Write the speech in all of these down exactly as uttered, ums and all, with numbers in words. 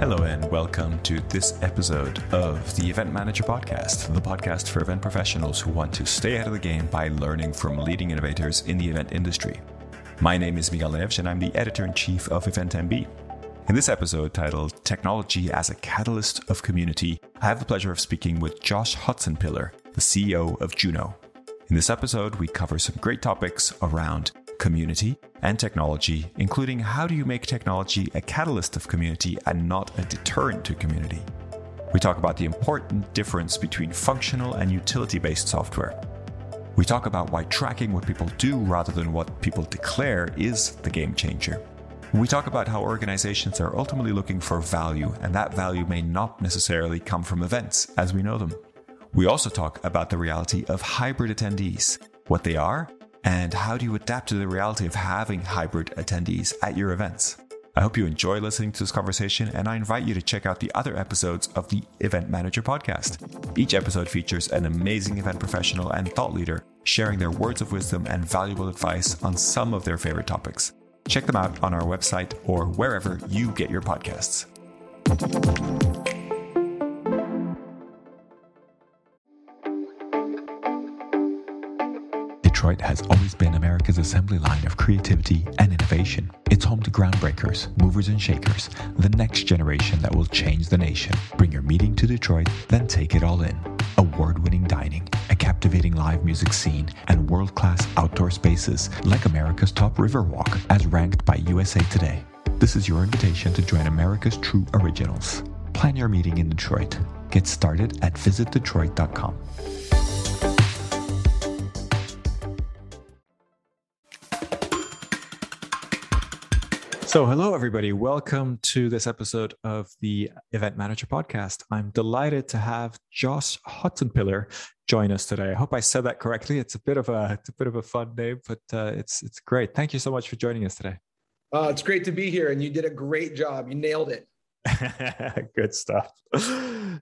Hello and welcome to this episode of the Event Manager Podcast, the podcast for event professionals who want to stay ahead of the game by learning from leading innovators in the event industry. My name is Miguel Neves and I'm the editor-in-chief of EventMB. In this episode titled Technology as a Catalyst of Community, I have the pleasure of speaking with Josh Hudson-Piller, the C E O of Juno. In this episode, we cover some great topics around community and technology, including how do you make technology a catalyst of community and not a deterrent to community. We talk about the important difference between functional and utility-based software. We talk about why tracking what people do rather than what people declare is the game changer. We talk about how organizations are ultimately looking for value, and that value may not necessarily come from events as we know them. We also talk about the reality of hybrid attendees, what they are, and how do you adapt to the reality of having hybrid attendees at your events? I hope you enjoy listening to this conversation, and I invite you to check out the other episodes of the Event Manager Podcast. Each episode features an amazing event professional and thought leader sharing their words of wisdom and valuable advice on some of their favorite topics. Check them out on our website or wherever you get your podcasts. Detroit has always been America's assembly line of creativity and innovation. It's home to groundbreakers, movers and shakers, the next generation that will change the nation. Bring your meeting to Detroit, then take it all in. Award-winning dining, a captivating live music scene, and world-class outdoor spaces like America's top Riverwalk, as ranked by U S A Today. This is your invitation to join America's true originals. Plan your meeting in Detroit. Get started at visit detroit dot com. So hello, everybody. Welcome to this episode of the Event Manager Podcast. I'm delighted to have Josh Hudson-Piller join us today. I hope I said that correctly. It's a bit of a, it's a bit of a fun name, but uh, it's it's great. Thank you so much for joining us today. Uh, it's great to be here, and you did a great job. You nailed it. Good stuff.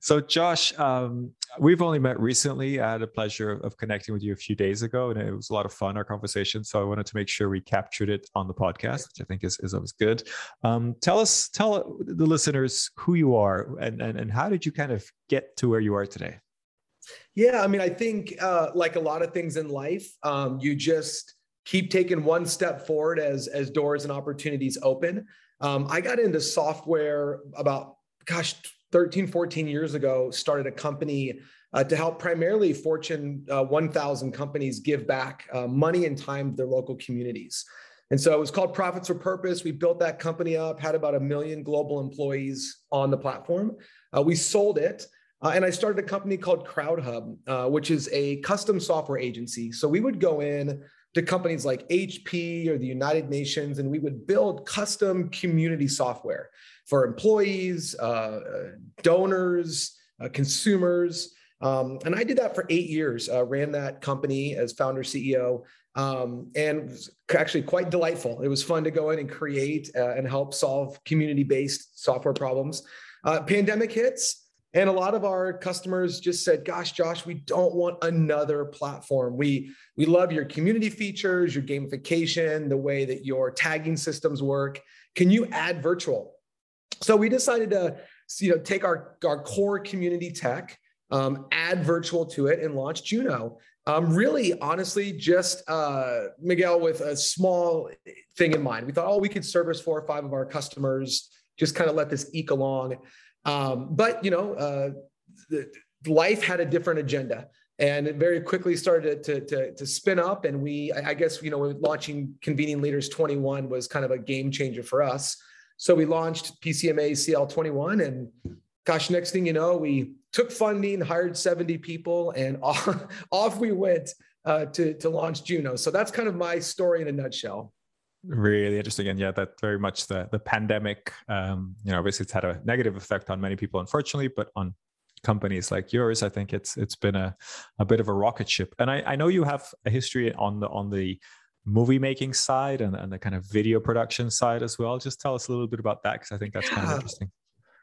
So Josh, um, we've only met recently. I had the pleasure of connecting with you a few days ago, and it was a lot of fun, our conversation. So I wanted to make sure we captured it on the podcast, which I think is, is always good. Um, tell us, tell the listeners who you are and, and, and how did you kind of get to where you are today? Yeah, I mean, I think uh, like a lot of things in life, um, you just keep taking one step forward as, as doors and opportunities open. Um, I got into software about, gosh, thirteen, fourteen years ago, started a company uh, to help primarily Fortune uh, one thousand companies give back uh, money and time to their local communities. And so it was called Profits for Purpose. We built that company up, had about a million global employees on the platform. Uh, we sold it. Uh, and I started a company called Crowdhub, uh, which is a custom software agency. So we would go in to companies like H P or the United Nations, and we would build custom community software for employees, uh, donors, uh, consumers. Um, and I did that for eight years, uh, ran that company as founder, C E O, um, and it was actually quite delightful. It was fun to go in and create uh, and help solve community-based software problems. Uh, pandemic hits. And a lot of our customers just said, gosh, Josh, we don't want another platform. We we love your community features, your gamification, the way that your tagging systems work. Can you add virtual? So we decided to you know, take our, our core community tech, um, add virtual to it, and launch Juno. Um, really, honestly, just uh, Miguel, with a small thing in mind. We thought, oh, we could service four or five of our customers, just kind of let this eke along. Um, but, you know, uh, the, life had a different agenda, and it very quickly started to, to, to spin up. And we, I guess, you know, launching Convening Leaders twenty-one was kind of a game changer for us. So we launched P C M A C L twenty-one, and gosh, next thing you know, we took funding, hired seventy people, and off, off we went uh, to, to launch Juno. So that's kind of my story in a nutshell. Really interesting. And yeah, that very much the, the pandemic, um, you know, obviously it's had a negative effect on many people, unfortunately, but on companies like yours, I think it's, it's been a, a bit of a rocket ship. And I, I know you have a history on the, on the movie making side and, and the kind of video production side as well. Just tell us a little bit about that, because I think that's yeah. kind of interesting.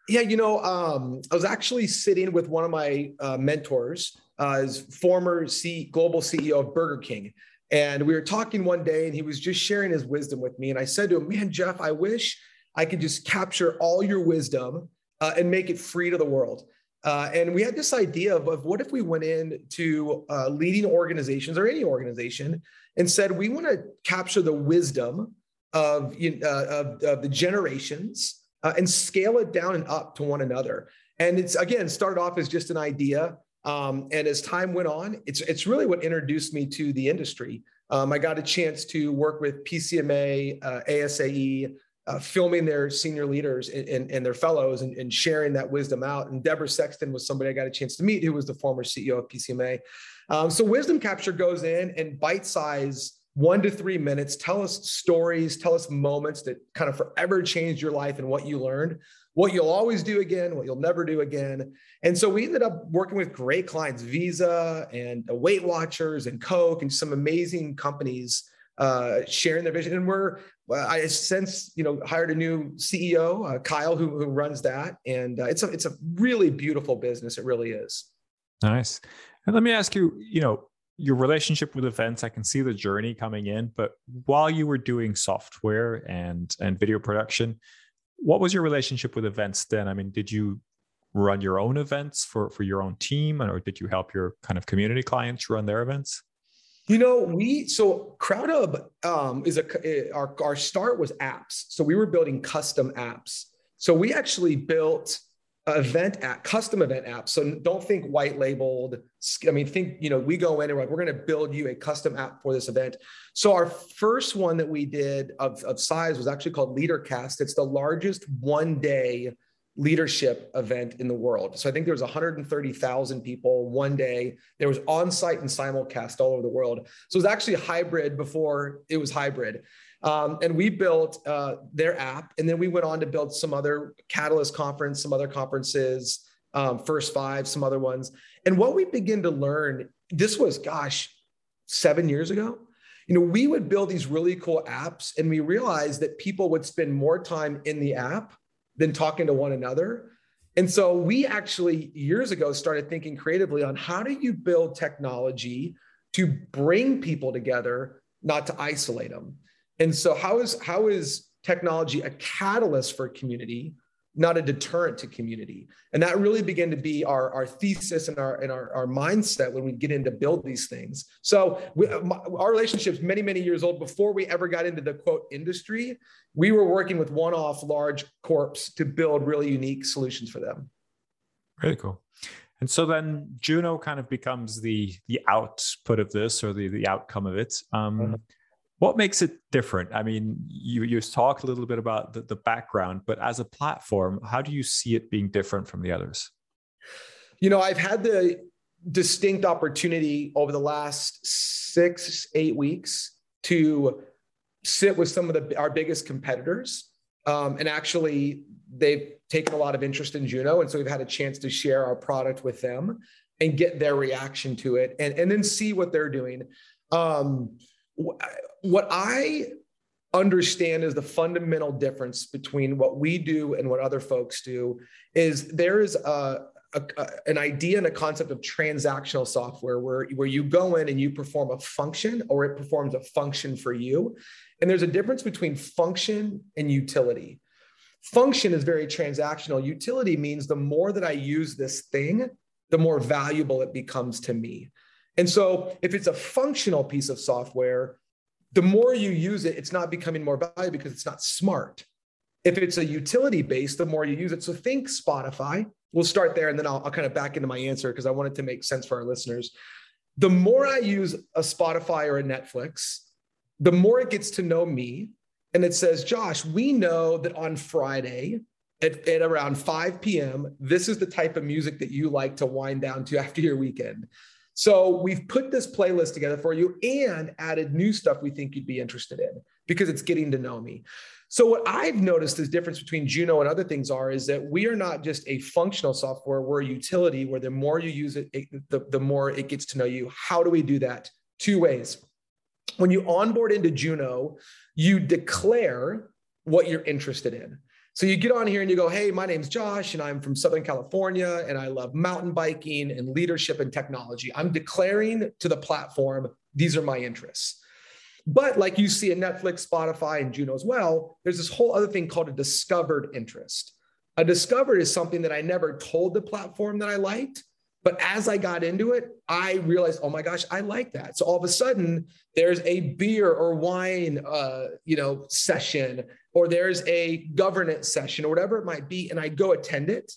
Yeah. You know, um, I was actually sitting with one of my uh, mentors, uh, his former C- global C E O of Burger King. And we were talking one day, and he was just sharing his wisdom with me. And I said to him, man, Jeff, I wish I could just capture all your wisdom uh, and make it free to the world. Uh, and we had this idea of, of what if we went in to uh, leading organizations or any organization and said, we want to capture the wisdom of, uh, of, of the generations uh, and scale it down and up to one another. And it's, again, started off as just an idea. Um, and as time went on, it's, it's really what introduced me to the industry. Um, I got a chance to work with P C M A, uh, A S A E, Uh, filming their senior leaders and, and, and their fellows and, and sharing that wisdom out. And Deborah Sexton was somebody I got a chance to meet who was the former C E O of P C M A. Um, so Wisdom Capture goes in and bite size one to three minutes, tell us stories, tell us moments that kind of forever changed your life and what you learned, what you'll always do again, what you'll never do again. And so we ended up working with great clients, Visa and Weight Watchers and Coke and some amazing companies uh, sharing their vision. And we're I since, you know, hired a new C E O, uh, Kyle, who, who runs that. And uh, it's a, it's a really beautiful business. It really is. Nice. And let me ask you, you know, your relationship with events, I can see the journey coming in, but while you were doing software and, and video production, what was your relationship with events then? I mean, did you run your own events for, for your own team, or did you help your kind of community clients run their events? You know, we, so Crowdhub um, is a, our, our start was apps. So we were building custom apps. So we actually built event app, custom event apps. So don't think white labeled. I mean, think, you know, we go in and we're like, we're going to build you a custom app for this event. So our first one that we did of, of size was actually called LeaderCast. It's the largest one day leadership event in the world. So I think there was one hundred thirty thousand people one day. There was on-site and simulcast all over the world. So it was actually hybrid before it was hybrid. Um, and we built uh, their app. And then we went on to build some other Catalyst Conference, some other conferences, um, First Five, some other ones. And what we began to learn, this was, gosh, seven years ago. You know, we would build these really cool apps and we realized that people would spend more time in the app than talking to one another. And so we actually years ago started thinking creatively on how do you build technology to bring people together, not to isolate them. And so how is, how is technology a catalyst for community, not a deterrent to community? And that really began to be our, our thesis and our, and our, our mindset when we get in to build these things. So we, our relationship's many, many years old. Before we ever got into the quote industry, we were working with one-off large corps to build really unique solutions for them. Really cool. And so then Juno kind of becomes the, the output of this, or the, the outcome of it. Um, mm-hmm. What makes it different? I mean, you, you talked a little bit about the, the background, but as a platform, how do you see it being different from the others? You know, I've had the distinct opportunity over the last six, eight weeks to sit with some of the, our biggest competitors. Um, and actually, they've taken a lot of interest in Juno. And so we've had a chance to share our product with them and get their reaction to it, and, and then see what they're doing. Um, What I understand is the fundamental difference between what we do and what other folks do is there is a, a, a, an idea and a concept of transactional software where, where you go in and you perform a function, or it performs a function for you. And there's a difference between function and utility. Function is very transactional. Utility means the more that I use this thing, the more valuable it becomes to me. And so if it's a functional piece of software, the more you use it, it's not becoming more valuable because it's not smart. If it's a utility based, the more you use it. So think Spotify. We'll start there and then I'll, I'll kind of back into my answer because I want it to make sense for our listeners. The more I use a Spotify or a Netflix, the more it gets to know me. And it says, Josh, we know that on Friday at, at around five p.m., this is the type of music that you like to wind down to after your weekend. So we've put this playlist together for you and added new stuff we think you'd be interested in because it's getting to know me. So what I've noticed is difference between Juno and other things are is that we are not just a functional software, we're a utility where the more you use it, it the, the more it gets to know you. How do we do that? Two ways. When you onboard into Juno, you declare what you're interested in. So you get on here and you go, hey, my name's Josh and I'm from Southern California and I love mountain biking and leadership and technology. I'm declaring to the platform, these are my interests. But like you see in Netflix, Spotify, and Juno as well, there's this whole other thing called a discovered interest. A discovered is something that I never told the platform that I liked, but as I got into it, I realized, oh my gosh, I like that. So all of a sudden there's a beer or wine, uh, you know, session, or there's a governance session or whatever it might be. And I go attend it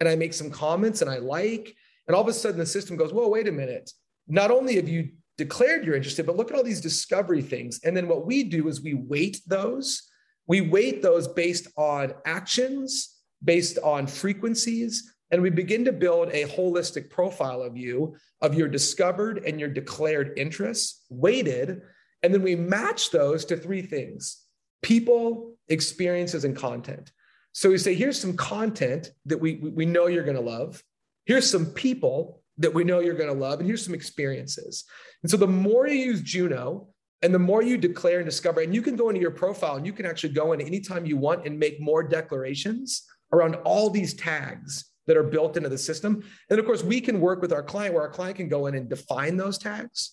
and I make some comments and I like, and all of a sudden the system goes, whoa, wait a minute. Not only have you declared you're interested, but look at all these discovery things. And then what we do is we weight those, we weight those based on actions, based on frequencies, and we begin to build a holistic profile of you, of your discovered and your declared interests, weighted, and then we match those to three things: people, experiences, and content. So we say, here's some content that we, we know you're going to love. Here's some people that we know you're going to love, and here's some experiences. And so the more you use Juno, and the more you declare and discover, and you can go into your profile and you can actually go in anytime you want and make more declarations around all these tags that are built into the system. And of course, we can work with our client where our client can go in and define those tags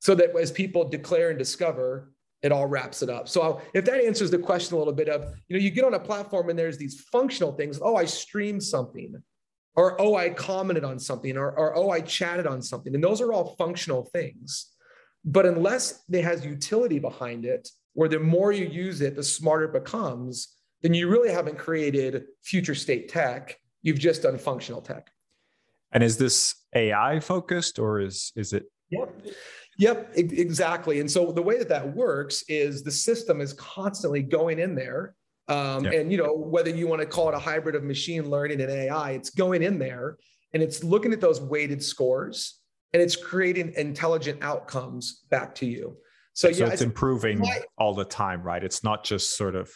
so that as people declare and discover, it all wraps it up. So if that answers the question a little bit of, you know, you get on a platform and there's these functional things. Oh, I streamed something, or, oh, I commented on something, or, or oh, I chatted on something. And those are all functional things. But unless it has utility behind it, where the more you use it, the smarter it becomes, then you really haven't created future state tech. You've just done functional tech. And is this A I focused, or is, is it? Yep. Yep, exactly. And so the way that that works is the system is constantly going in there. Um, yep. And, you know, whether you want to call it a hybrid of machine learning and A I, it's going in there and it's looking at those weighted scores. And it's creating intelligent outcomes back to you. So, so yeah, it's improving I, all the time, right? It's not just sort of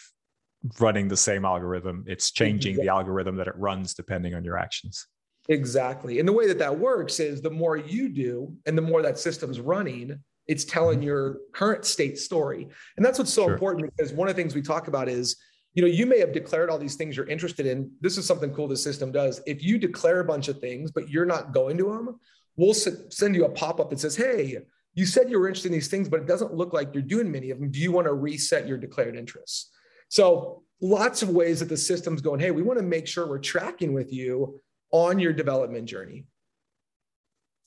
running the same algorithm. It's changing exactly. the algorithm that it runs depending on your actions. Exactly. And the way that that works is the more you do and the more that system's running, it's telling your current state story. And that's what's so sure. important, because one of the things we talk about is, you know, you may have declared all these things you're interested in. This is something cool the system does. If you declare a bunch of things, but you're not going to them, we'll send you a pop-up that says, hey, you said you were interested in these things, but it doesn't look like you're doing many of them. Do you want to reset your declared interests? So lots of ways that the system's going, hey, we want to make sure we're tracking with you on your development journey.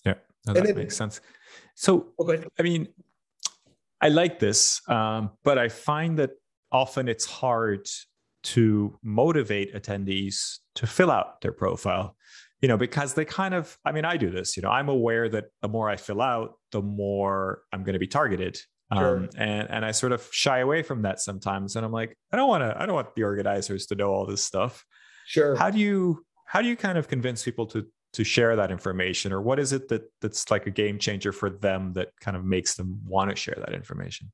Yeah, no, that then, makes sense. So, oh, I mean, I like this, um, but I find that often it's hard to motivate attendees to fill out their profile. You know, because they kind of, I mean, I do this, you know, I'm aware that the more I fill out, the more I'm going to be targeted. Sure. Um, and, and I sort of shy away from that sometimes. And I'm like, I don't want to, I don't want the organizers to know all this stuff. Sure. How do you, how do you kind of convince people to, to share that information, or what is it that that's like a game changer for them that kind of makes them want to share that information?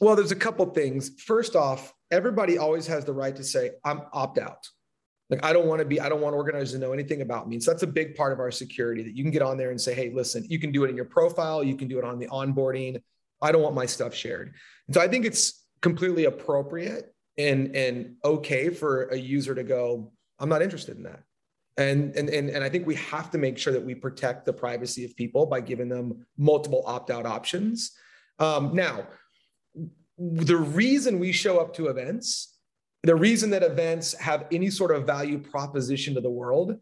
Well, there's a couple things. First off, everybody always has the right to say, I'm opt out. Like, I don't want to be, I don't want organizers to know anything about me. So that's a big part of our security, that you can get on there and say, hey, listen, you can do it in your profile. You can do it on the onboarding. I don't want my stuff shared. And so I think it's completely appropriate and, and okay for a user to go, I'm not interested in that. And, and, and, and I think we have to make sure that we protect the privacy of people by giving them multiple opt-out options. Um, now, the reason we show up to events, the reason that events have any sort of value proposition to the world,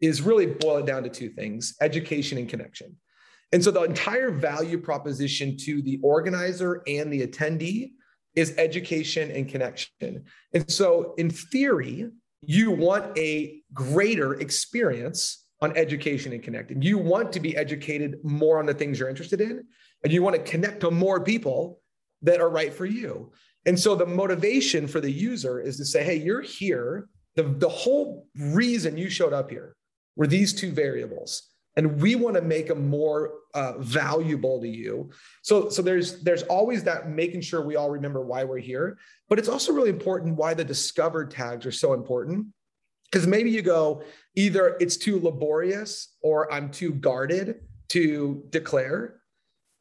is really boiled down to two things: education and connection. And so the entire value proposition to the organizer and the attendee is education and connection. And so in theory, you want a greater experience on education and connecting. You want to be educated more on the things you're interested in, and you want to connect to more people that are right for you. And so the motivation for the user is to say, hey, you're here. The, the whole reason you showed up here were these two variables, and we want to make them more uh, valuable to you. So, so there's, there's always that, making sure we all remember why we're here. But it's also really important why the discovered tags are so important, because maybe you go, either it's too laborious or I'm too guarded to declare.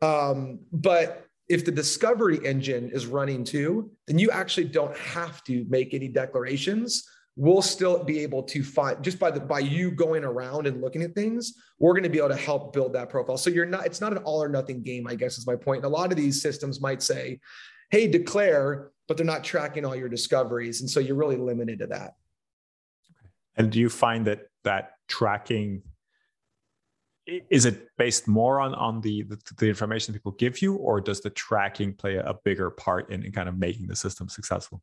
Um, but if the discovery engine is running too, then you actually don't have to make any declarations. We'll still be able to find, just by the by you going around and looking at things, we're going to be able to help build that profile. So you're not, it's not an all or nothing game, I guess is my point. And a lot of these systems might say, hey, declare, but they're not tracking all your discoveries. And so you're really limited to that. Okay. And do you find that that tracking, is it based more on, on the, the, the information people give you, or does the tracking play a bigger part in, in kind of making the system successful?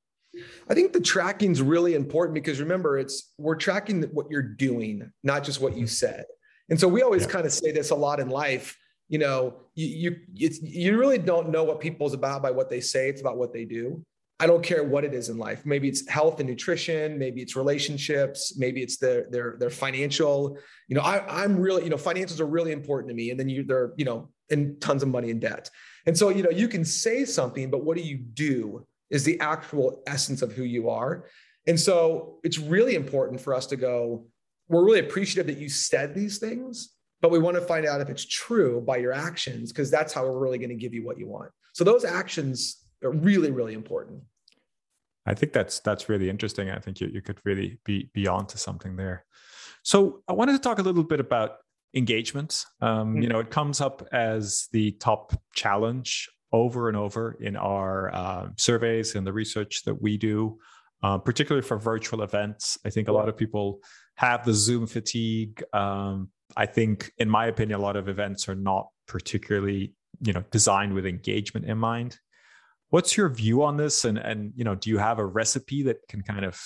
I think the tracking is really important because remember, it's we're tracking what you're doing, not just what you said. And so we always yeah. kind of say this a lot in life. You know, you you, it's, you really don't know what people's about by what they say. It's about what they do. I don't care what it is in life. Maybe it's health and nutrition. Maybe it's relationships. Maybe it's their their their financial. You know, I, I'm really you know financials are really important to me. And then you they're you know in tons of money in debt. And so you know you can say something, but what do you do is the actual essence of who you are. And so it's really important for us to go, we're really appreciative that you said these things, but we want to find out if it's true by your actions, because that's how we're really going to give you what you want. So those actions are really, really important. I think that's that's really interesting. I think you, you could really be, be onto something there. So I wanted to talk a little bit about engagement. Um, mm-hmm. You know, it comes up as the top challenge over and over in our uh, surveys and the research that we do, uh, particularly for virtual events. I think a lot of people have the Zoom fatigue. Um, I think, in my opinion, a lot of events are not particularly, you know, designed with engagement in mind. What's your view on this? And, and you know, do you have a recipe that can kind of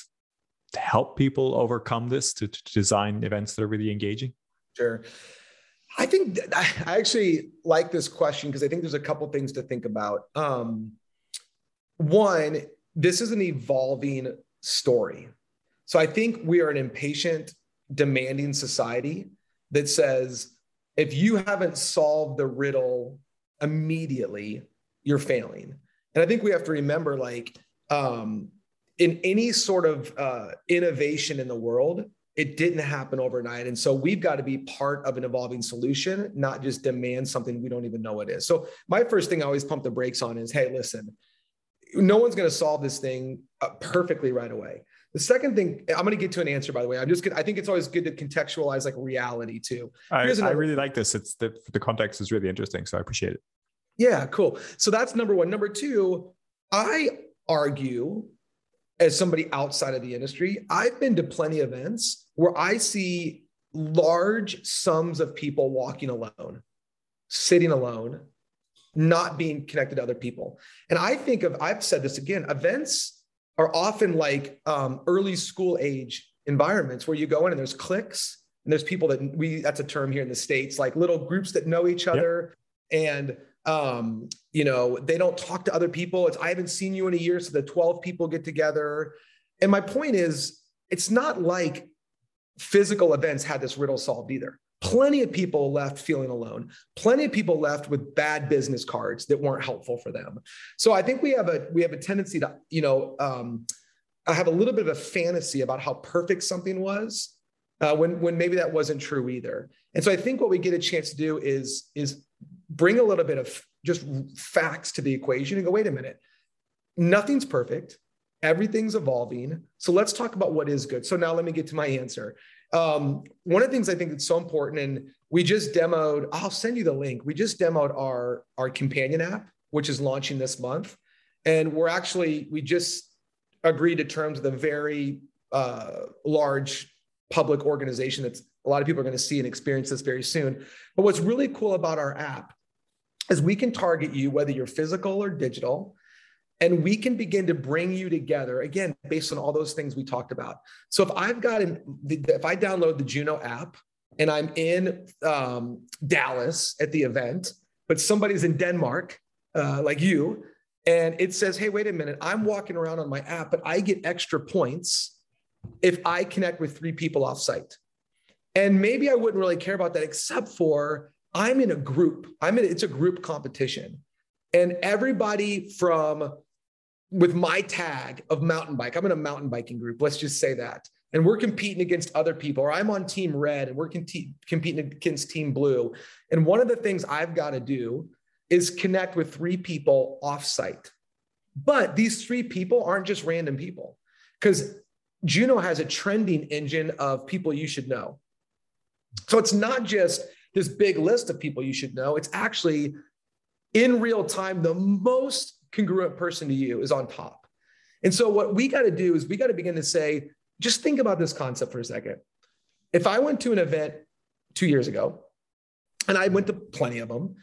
help people overcome this to, to design events that are really engaging? Sure. I think I actually like this question because I think there's a couple things to think about. Um, one, this is an evolving story. So I think we are an impatient, demanding society that says, if you haven't solved the riddle immediately, you're failing. And I think we have to remember, like, um, in any sort of uh, innovation in the world, it didn't happen overnight. And so we've got to be part of an evolving solution, not just demand something we don't even know what it is. So my first thing I always pump the brakes on is, hey, listen, no one's going to solve this thing perfectly right away. The second thing, I'm going to get to an answer, by the way. I'm just gonna, I think it's always good to contextualize like reality too. I, I really like this. It's the, the context is really interesting. So I appreciate it. Yeah, cool. So that's number one. Number two, I argue, as somebody outside of the industry, I've been to plenty of events where I see large sums of people walking alone, sitting alone, not being connected to other people. And I think of, I've said this again, events are often like um, early school age environments where you go in and there's cliques and there's people that we, that's a term here in the States, like little groups that know each other. Yep. And Um, you know, they don't talk to other people. It's, I haven't seen you in a year. So the twelve people get together. And my point is, it's not like physical events had this riddle solved either. Plenty of people left feeling alone. Plenty of people left with bad business cards that weren't helpful for them. So I think we have a, we have a tendency to, you know, um, I have a little bit of a fantasy about how perfect something was, uh, when, when maybe that wasn't true either. And so I think what we get a chance to do is, is, bring a little bit of just facts to the equation and go, wait a minute, nothing's perfect. Everything's evolving. So let's talk about what is good. So now let me get to my answer. Um, one of the things I think that's so important, and we just demoed, I'll send you the link. We just demoed our, our companion app, which is launching this month. And we're actually, we just agreed to terms with a very uh, large public organization that's, a lot of people are going to see and experience this very soon. But what's really cool about our app is we can target you, whether you're physical or digital, and we can begin to bring you together, again, based on all those things we talked about. So if I've got an, if I download the Juno app and I'm in um, Dallas at the event, but somebody's in Denmark, uh, like you, and it says, hey, wait a minute, I'm walking around on my app, but I get extra points if I connect with three people offsite. And maybe I wouldn't really care about that, except for I'm in a group. I'm in, it's a group competition. And everybody from, with my tag of mountain bike, I'm in a mountain biking group, let's just say that. And we're competing against other people, or I'm on team red and we're comp- competing against team blue. And one of the things I've got to do is connect with three people offsite. But these three people aren't just random people, because Juno has a trending engine of people you should know. So it's not just this big list of people you should know. It's actually in real time, the most congruent person to you is on top. And so what we got to do is we got to begin to say, just think about this concept for a second. If I went to an event two years ago, and I went to plenty of them,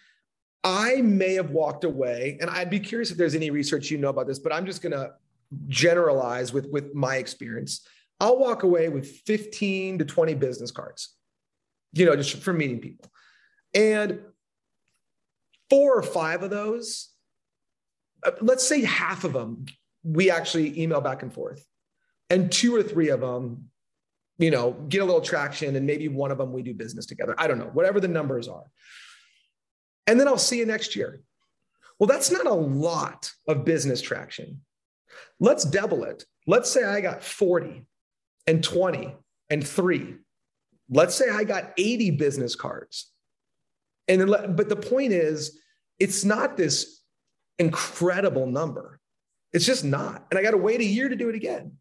I may have walked away, and I'd be curious if there's any research you know about this, but I'm just going to generalize with, with my experience. I'll walk away with fifteen to twenty business cards, you know, just from meeting people. And four or five of those, let's say half of them, we actually email back and forth. And two or three of them, you know, get a little traction, and maybe one of them we do business together. I don't know, whatever the numbers are. And then I'll see you next year. Well, that's not a lot of business traction. Let's double it. Let's say I got forty and twenty and three. Let's say I got eighty business cards. And then, let, but the point is, it's not this incredible number. It's just not. And I got to wait a year to do it again.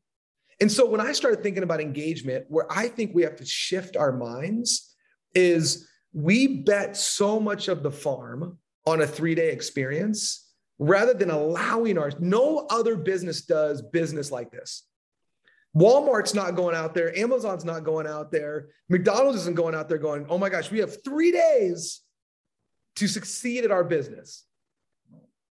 And so when I started thinking about engagement, where I think we have to shift our minds is we bet so much of the farm on a three-day experience rather than allowing our, no other business does business like this. Walmart's not going out there. Amazon's not going out there. McDonald's isn't going out there going, oh my gosh, we have three days to succeed at our business.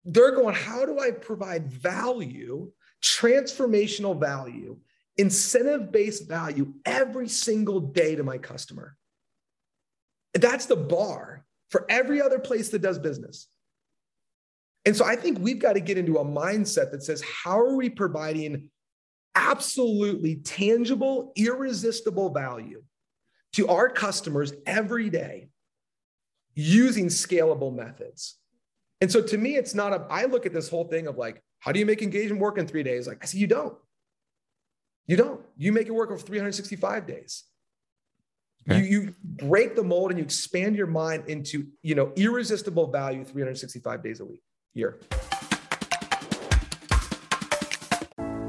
They're going, how do I provide value, transformational value, incentive-based value every single day to my customer? That's the bar for every other place that does business. And so I think we've got to get into a mindset that says, how are we providing absolutely tangible, irresistible value to our customers every day using scalable methods? And so to me, it's not a, I look at this whole thing of like, how do you make engagement work in three days? Like I say, you don't, you don't, you make it work over three hundred sixty-five days. Okay. You, you break the mold and you expand your mind into, you know, irresistible value three hundred sixty-five days a week, year.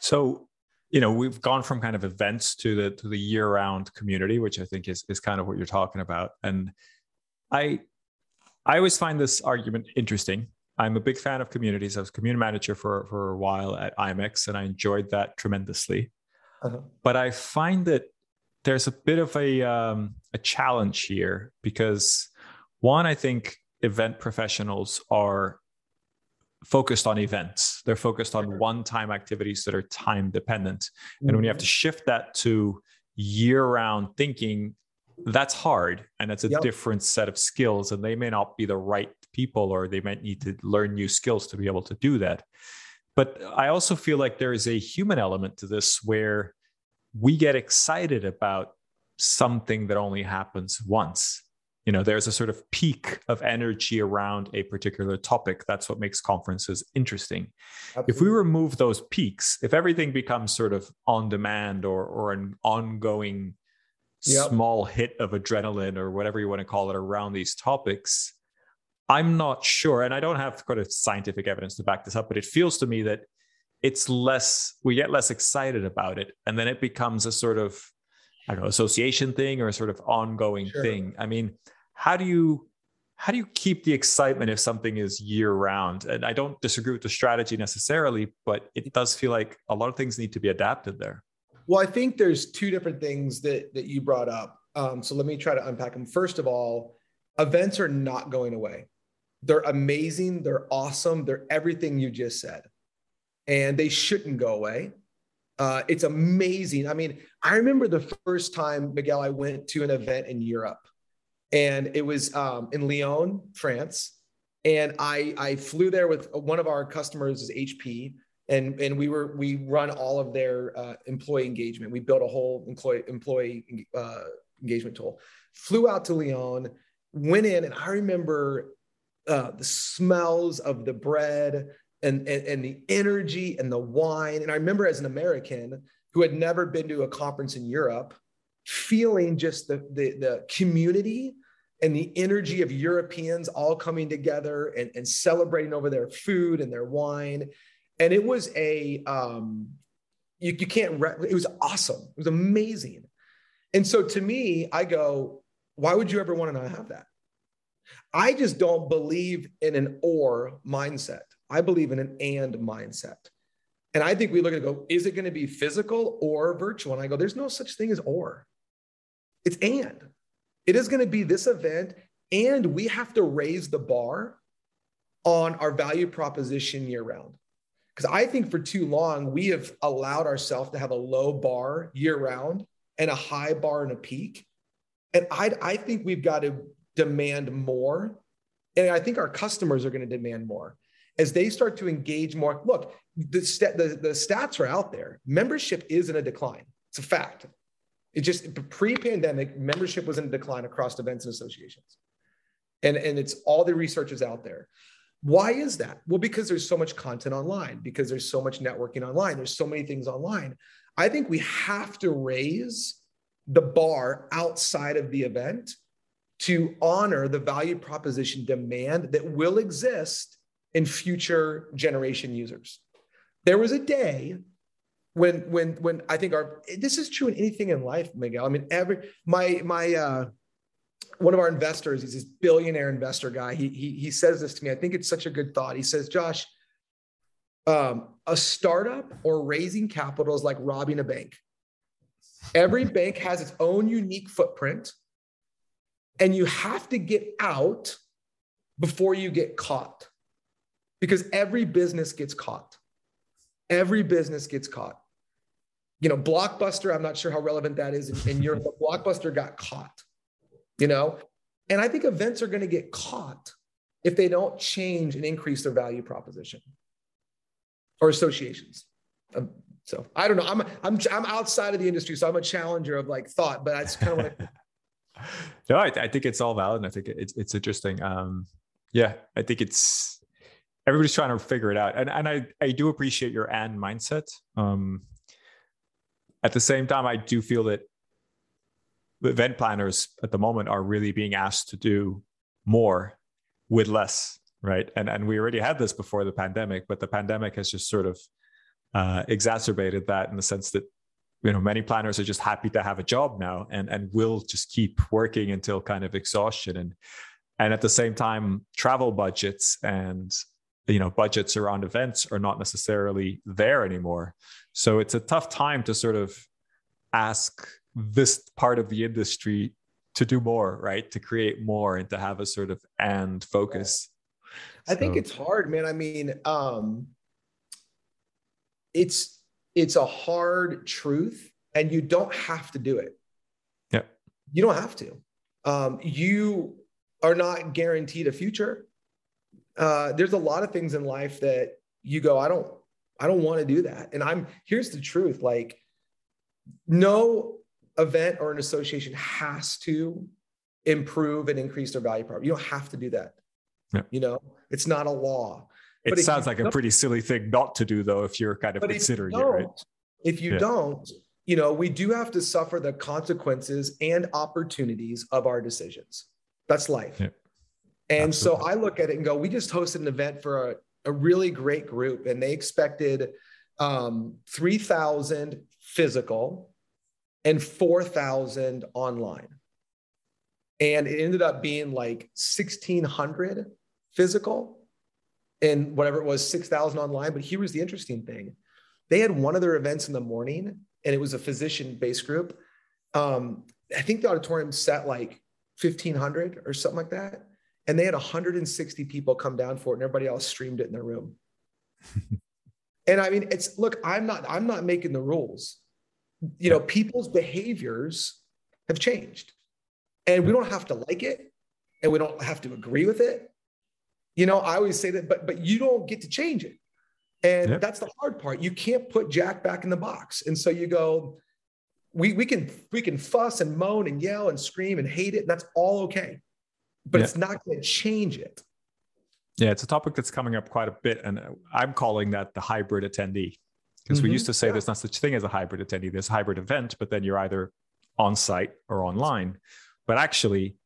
So, you know, we've gone from kind of events to the to the year-round community, which I think is is kind of what you're talking about. And I I always find this argument interesting. I'm a big fan of communities. I was community manager for, for a while at I MEX, and I enjoyed that tremendously. Uh-huh. But I find that there's a bit of a um, a challenge here because, one, I think event professionals are focused on events. They're focused on one-time activities that are time dependent. And when you have to shift that to year-round thinking, that's hard. And it's a yep. different set of skills, and they may not be the right people, or they might need to learn new skills to be able to do that. But I also feel like there is a human element to this where we get excited about something that only happens once. You know, there's a sort of peak of energy around a particular topic. That's what makes conferences interesting. Absolutely. If we remove those peaks, if everything becomes sort of on demand or or an ongoing yep. small hit of adrenaline or whatever you want to call it around these topics, I'm not sure. And I don't have kind of scientific evidence to back this up, but it feels to me that it's less, we get less excited about it. And then it becomes a sort of, I don't know, association thing or a sort of ongoing sure. thing. I mean, How do you how do you keep the excitement if something is year round? And I don't disagree with the strategy necessarily, but it does feel like a lot of things need to be adapted there. Well, I think there's two different things that that you brought up. Um, so let me try to unpack them. First of all, events are not going away. They're amazing. They're awesome. They're everything you just said, and they shouldn't go away. Uh, it's amazing. I mean, I remember the first time, Miguel, I went to an event in Europe. And it was um, in Lyon, France. And I, I flew there with one of our customers is H P. And, and we were we run all of their uh, employee engagement. We built a whole employee, employee uh, engagement tool. Flew out to Lyon, went in, and I remember uh, the smells of the bread and, and, and the energy and the wine. And I remember as an American who had never been to a conference in Europe, feeling just the, the, the community and the energy of Europeans all coming together and, and celebrating over their food and their wine. And it was a, um, you, you can't, re- it was awesome. It was amazing. And so to me, I go, why would you ever want to not have that? I just don't believe in an or mindset. I believe in an and mindset. And I think we look at it and go, is it going to be physical or virtual? And I go, there's no such thing as or. It's and. It is going to be this event, and we have to raise the bar on our value proposition year round. Because I think for too long, we have allowed ourselves to have a low bar year round and a high bar and a peak. And I, I think we've got to demand more. And I think our customers are going to demand more as they start to engage more. Look, the, st- the, the stats are out there. Membership is in a decline. It's a fact. It just pre-pandemic membership was in decline across events and associations. And, and it's all the research is out there. Why is that? Well, because there's so much content online, because there's so much networking online, there's so many things online. I think we have to raise the bar outside of the event to honor the value proposition demand that will exist in future generation users. There was a day When, when, when I think our, this is true in anything in life, Miguel. I mean, every, my, my, uh, one of our investors, he's this billionaire investor guy. He, he, he says this to me. I think it's such a good thought. He says, Josh, um, a startup or raising capital is like robbing a bank. Every bank has its own unique footprint, and you have to get out before you get caught, because every business gets caught. Every business gets caught. You know, Blockbuster, I'm not sure how relevant that is in, in Europe, but Blockbuster got caught, you know? And I think events are going to get caught if they don't change and increase their value proposition or associations. Um, so I don't know. I'm, I'm, I'm outside of the industry, so I'm a challenger of like thought, but that's kind of what I... No, I, I think it's all valid. And I think it's, it's interesting. Um, yeah, I think it's, everybody's trying to figure it out. And and I, I do appreciate your and mindset. Um, at the same time, I do feel that event planners at the moment are really being asked to do more with less, right? And and we already had this before the pandemic, but the pandemic has just sort of uh, exacerbated that, in the sense that, you know, many planners are just happy to have a job now and, and will just keep working until kind of exhaustion. And, and at the same time, travel budgets and, you know, budgets around events are not necessarily there anymore. So it's a tough time to sort of ask this part of the industry to do more, right? To create more and to have a sort of and focus. I think so. It's hard, man. I mean, um, it's, it's a hard truth, and you don't have to do it. Yeah. You don't have to. Um, you are not guaranteed a future. Uh, there's a lot of things in life that you go, I don't, I don't want to do that. And I'm, here's the truth. Like, no event or an association has to improve and increase their value prop. You don't have to do that. Yeah. You know, it's not a law. It but sounds like a pretty silly thing not to do, though, if you're kind of considering it, right? If you yeah. don't, you know, we do have to suffer the consequences and opportunities of our decisions. That's life. Yeah. And Absolutely. So I look at it and go, we just hosted an event for a, a really great group, and they expected um, three thousand physical and four thousand online. And it ended up being like sixteen hundred physical and whatever it was, six thousand online. But here was the interesting thing. They had one of their events in the morning, and it was a physician-based group. Um, I think the auditorium sat like fifteen hundred or something like that. And they had one hundred sixty people come down for it, and everybody else streamed it in their room. And I mean, it's, look, I'm not, I'm not making the rules. You know, people's behaviors have changed, and we don't have to like it, and we don't have to agree with it. You know, I always say that, but, but you don't get to change it. And yep. that's the hard part. You can't put Jack back in the box. And so you go, we, we can, we can fuss and moan and yell and scream and hate it. And that's all okay. But yeah. it's not going to change it. Yeah, it's a topic that's coming up quite a bit. And I'm calling that the hybrid attendee, because mm-hmm. we used to say there's not such thing as a hybrid attendee. There's a hybrid event, but then you're either on site or online. But actually,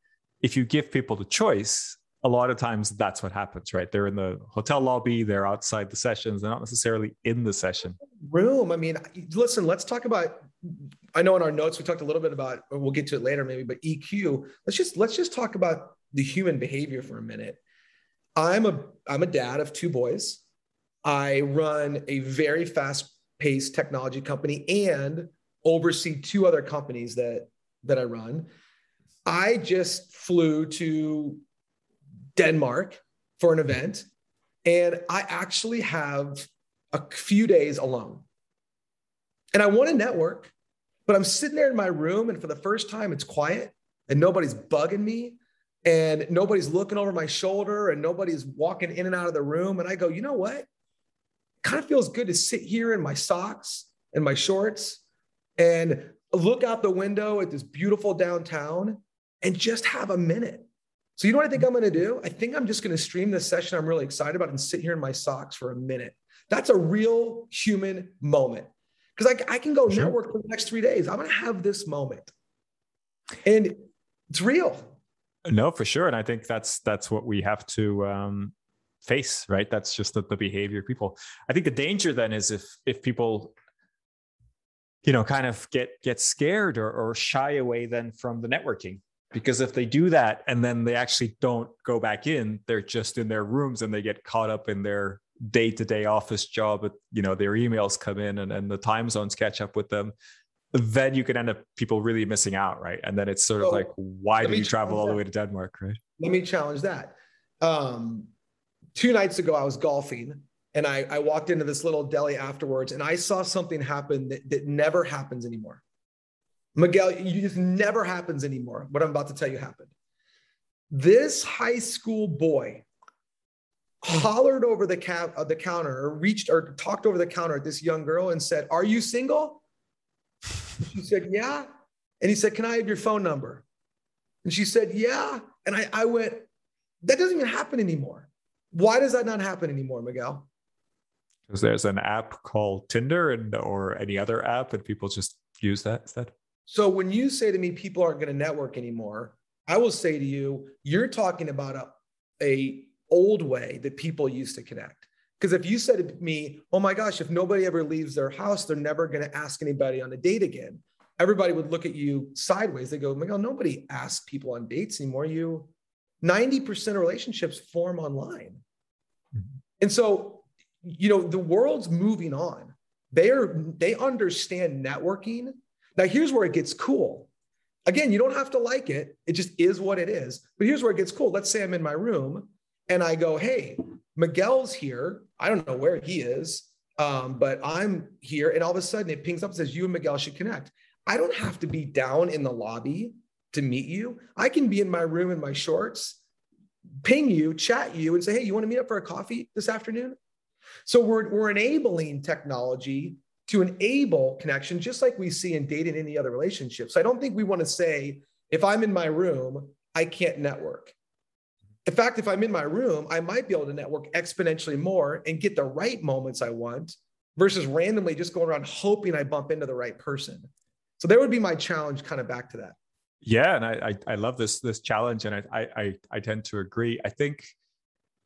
if you give people the choice, a lot of times that's what happens, right? They're in the hotel lobby, they're outside the sessions, they're not necessarily in the session room. I mean, listen, let's talk about, I know in our notes, we talked a little bit about, or we'll get to it later maybe, but E Q, let's just, let's just talk about the human behavior for a minute. I'm a, I'm a dad of two boys. I run a very fast paced technology company and oversee two other companies that, that I run. I just flew to Denmark for an event, and I actually have a few days alone. And I want to network, but I'm sitting there in my room, and for the first time, it's quiet, and nobody's bugging me, and nobody's looking over my shoulder, and nobody's walking in and out of the room. And I go, you know what? It kind of feels good to sit here in my socks and my shorts and look out the window at this beautiful downtown and just have a minute. So you know what I think I'm going to do? I think I'm just going to stream this session I'm really excited about and sit here in my socks for a minute. That's a real human moment, because I, I can go sure. network for the next three days. I'm going to have this moment, and it's real. No, for sure. And I think that's, that's what we have to um, face, right? That's just the, the behavior of people. I think the danger then is if, if people, you know, kind of get, get scared or, or shy away then from the networking. Because if they do that and then they actually don't go back in, they're just in their rooms and they get caught up in their day-to-day office job. But, you know, their emails come in and, and the time zones catch up with them. Then you could end up people really missing out, right? And then it's sort of so, like, why do you travel all that. the way to Denmark, right? Let me challenge that. Um, two nights ago, I was golfing, and I, I walked into this little deli afterwards, and I saw something happen that, that never happens anymore. Miguel, you just never happens anymore. What I'm about to tell you happened. This high school boy hollered over the, ca- uh, the counter or reached or talked over the counter at this young girl and said, "Are you single?" She said, "Yeah." And he said, "Can I have your phone number?" And she said, "Yeah." And I, I went, that doesn't even happen anymore. Why does that not happen anymore, Miguel? Because there's an app called Tinder and or any other app, and people just use that instead. So when you say to me, people aren't going to network anymore, I will say to you, you're talking about a, a old way that people used to connect. Because if you said to me, oh my gosh, if nobody ever leaves their house, they're never going to ask anybody on a date again. Everybody would look at you sideways. They go, Miguel, nobody asks people on dates anymore. You, ninety percent of relationships form online. Mm-hmm. And so, you know, the world's moving on. They are, they understand networking. Now, here's where it gets cool. Again, you don't have to like it. It just is what it is. But here's where it gets cool. Let's say I'm in my room and I go, hey, Miguel's here. I don't know where he is, um, but I'm here. And all of a sudden it pings up and says, you and Miguel should connect. I don't have to be down in the lobby to meet you. I can be in my room in my shorts, ping you, chat you, and say, hey, you want to meet up for a coffee this afternoon? So we're, we're enabling technology to enable connection, just like we see in dating and any other relationships. So I don't think we want to say, if I'm in my room, I can't network. In fact, if I'm in my room, I might be able to network exponentially more and get the right moments I want versus randomly just going around hoping I bump into the right person. So there would be my challenge kind of back to that. Yeah. And I I, I love this, this challenge. And I, I, I tend to agree. I think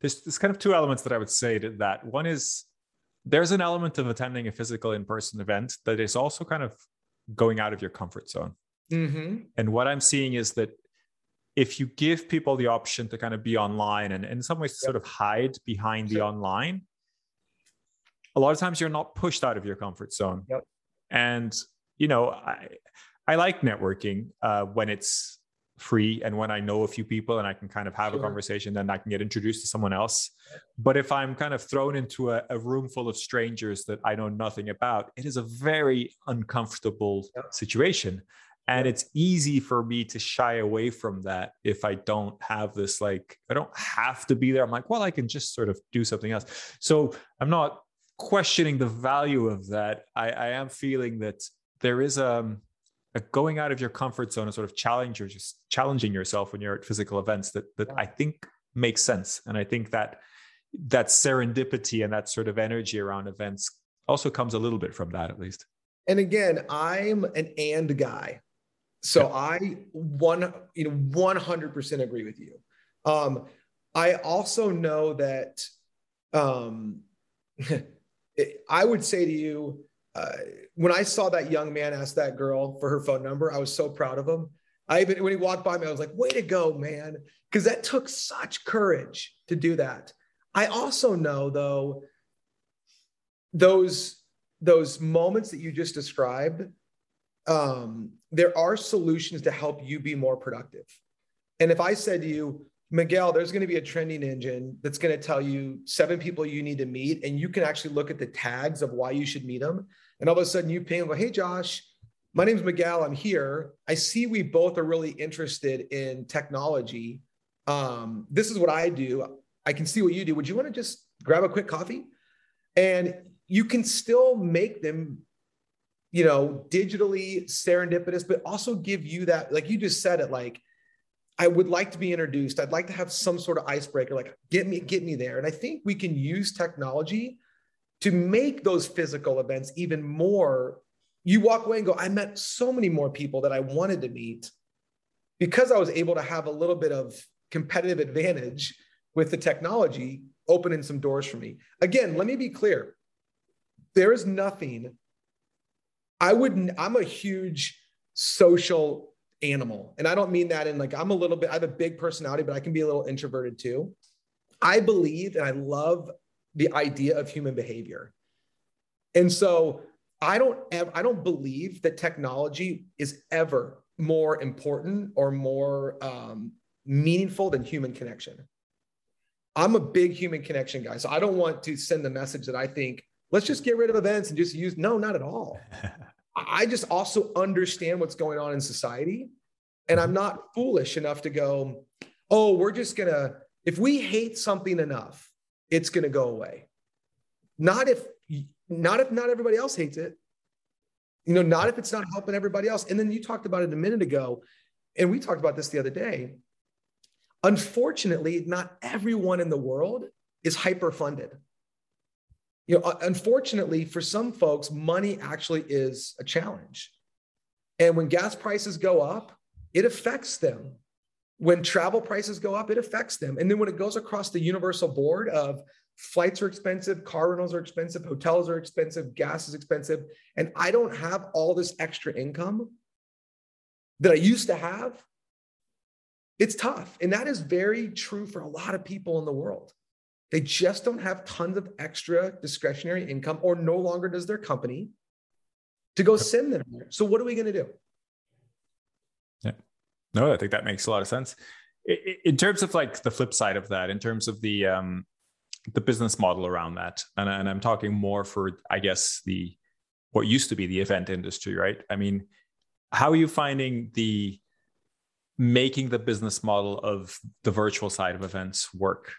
there's, there's kind of two elements that I would say to that. One is, there's an element of attending a physical in-person event that is also kind of going out of your comfort zone. Mm-hmm. And what I'm seeing is that if you give people the option to kind of be online and in some ways to yep. sort of hide behind sure. the online, a lot of times you're not pushed out of your comfort zone. Yep. And, you know, I, I like networking uh, when it's free and when I know a few people and I can kind of have sure. a conversation, then I can get introduced to someone else. But if I'm kind of thrown into a, a room full of strangers that I know nothing about, it is a very uncomfortable yeah. situation. And yeah. it's easy for me to shy away from that if I don't have this, like, I don't have to be there. I'm like, well, I can just sort of do something else. So I'm not questioning the value of that. I, I am feeling that there is a, going out of your comfort zone and sort of challenge or just challenging yourself when you're at physical events that that yeah. I think makes sense. And I think that that serendipity and that sort of energy around events also comes a little bit from that, at least. And again, I'm an and guy. So yeah. I one, you know, one hundred percent agree with you. Um, I also know that um, I would say to you, uh, when I saw that young man ask that girl for her phone number, I was so proud of him. I even, when he walked by me, I was like, way to go, man. Because that took such courage to do that. I also know, though, those, those moments that you just described, um, there are solutions to help you be more productive. And if I said to you, Miguel, there's going to be a trending engine that's going to tell you seven people you need to meet, and you can actually look at the tags of why you should meet them. And all of a sudden you ping and go, hey, Josh, my name's Miguel. I'm here. I see we both are really interested in technology. Um, this is what I do. I can see what you do. Would you want to just grab a quick coffee? And you can still make them, you know, digitally serendipitous, but also give you that, like you just said it, like, I would like to be introduced. I'd like to have some sort of icebreaker, like get me, get me there. And I think we can use technology to make those physical events even more. You walk away and go, I met so many more people that I wanted to meet because I was able to have a little bit of competitive advantage with the technology, opening some doors for me. Again, let me be clear. There is nothing. I wouldn't, I'm a huge social animal. And I don't mean that in like, I'm a little bit, I have a big personality, but I can be a little introverted too. I believe, and I love the idea of human behavior. And so I don't, ever, I don't believe that technology is ever more important or more um, meaningful than human connection. I'm a big human connection guy. So I don't want to send the message that I think, let's just get rid of events and just use, no, not at all. I just also understand what's going on in society. And I'm not foolish enough to go, oh, we're just going to, if we hate something enough, it's going to go away. Not if, not if not everybody else hates it, you know, not if it's not helping everybody else. And then you talked about it a minute ago. And we talked about this the other day. Unfortunately, not everyone in the world is hyper-funded. You know, unfortunately, for some folks, money actually is a challenge. And when gas prices go up, it affects them. When travel prices go up, it affects them. And then when it goes across the universal board of flights are expensive, car rentals are expensive, hotels are expensive, gas is expensive, and I don't have all this extra income that I used to have, it's tough. And that is very true for a lot of people in the world. They just don't have tons of extra discretionary income, or no longer does their company, to go send them there. So what are we going to do? Yeah, no, I think that makes a lot of sense. In terms of like the flip side of that, in terms of the um, the business model around that, and, and I'm talking more for, I guess, the what used to be the event industry, right? I mean, how are you finding the making the business model of the virtual side of events work?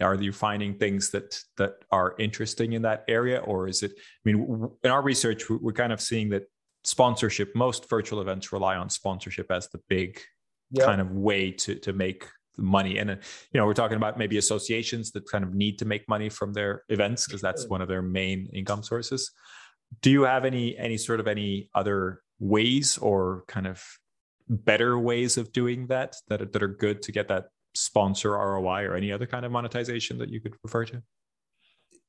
Are you finding things that that are interesting in that area? Or is it, I mean, in our research, we're kind of seeing that sponsorship, most virtual events rely on sponsorship as the big yeah. kind of way to, to make money. And, you know, we're talking about maybe associations that kind of need to make money from their events because that's one of their main income sources. Do you have any, any sort of any other ways or kind of better ways of doing that, that, that are good to get that sponsor R O I or any other kind of monetization that you could refer to?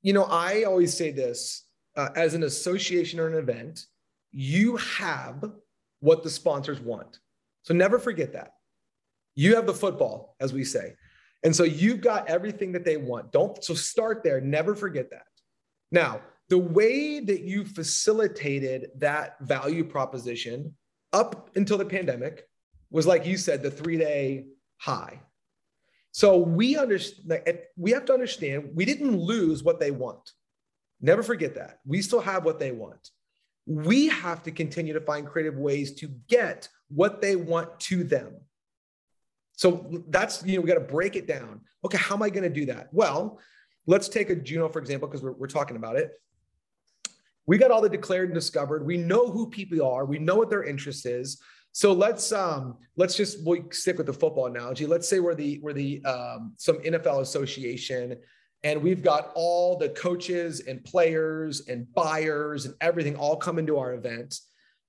You know, I always say this, uh, as an association or an event, you have what the sponsors want. So never forget that. You have the football, as we say. And so you've got everything that they want. Don't, so start there. Never forget that. Now, the way that you facilitated that value proposition up until the pandemic was, like you said, the three-day high. So we understand, we have to understand, we didn't lose what they want. Never forget that. We still have what they want. We have to continue to find creative ways to get what they want to them. So that's, you know, we got to break it down. Okay, how am I going to do that? Well, let's take a Juno, for example, because we're, we're talking about it. We got all the declared and discovered. We know who people are. We know what their interest is. So let's um, let's just we'll stick with the football analogy. Let's say we're the we're the um, some N F L association, And we've got all the coaches and players and buyers and everything all come into our event.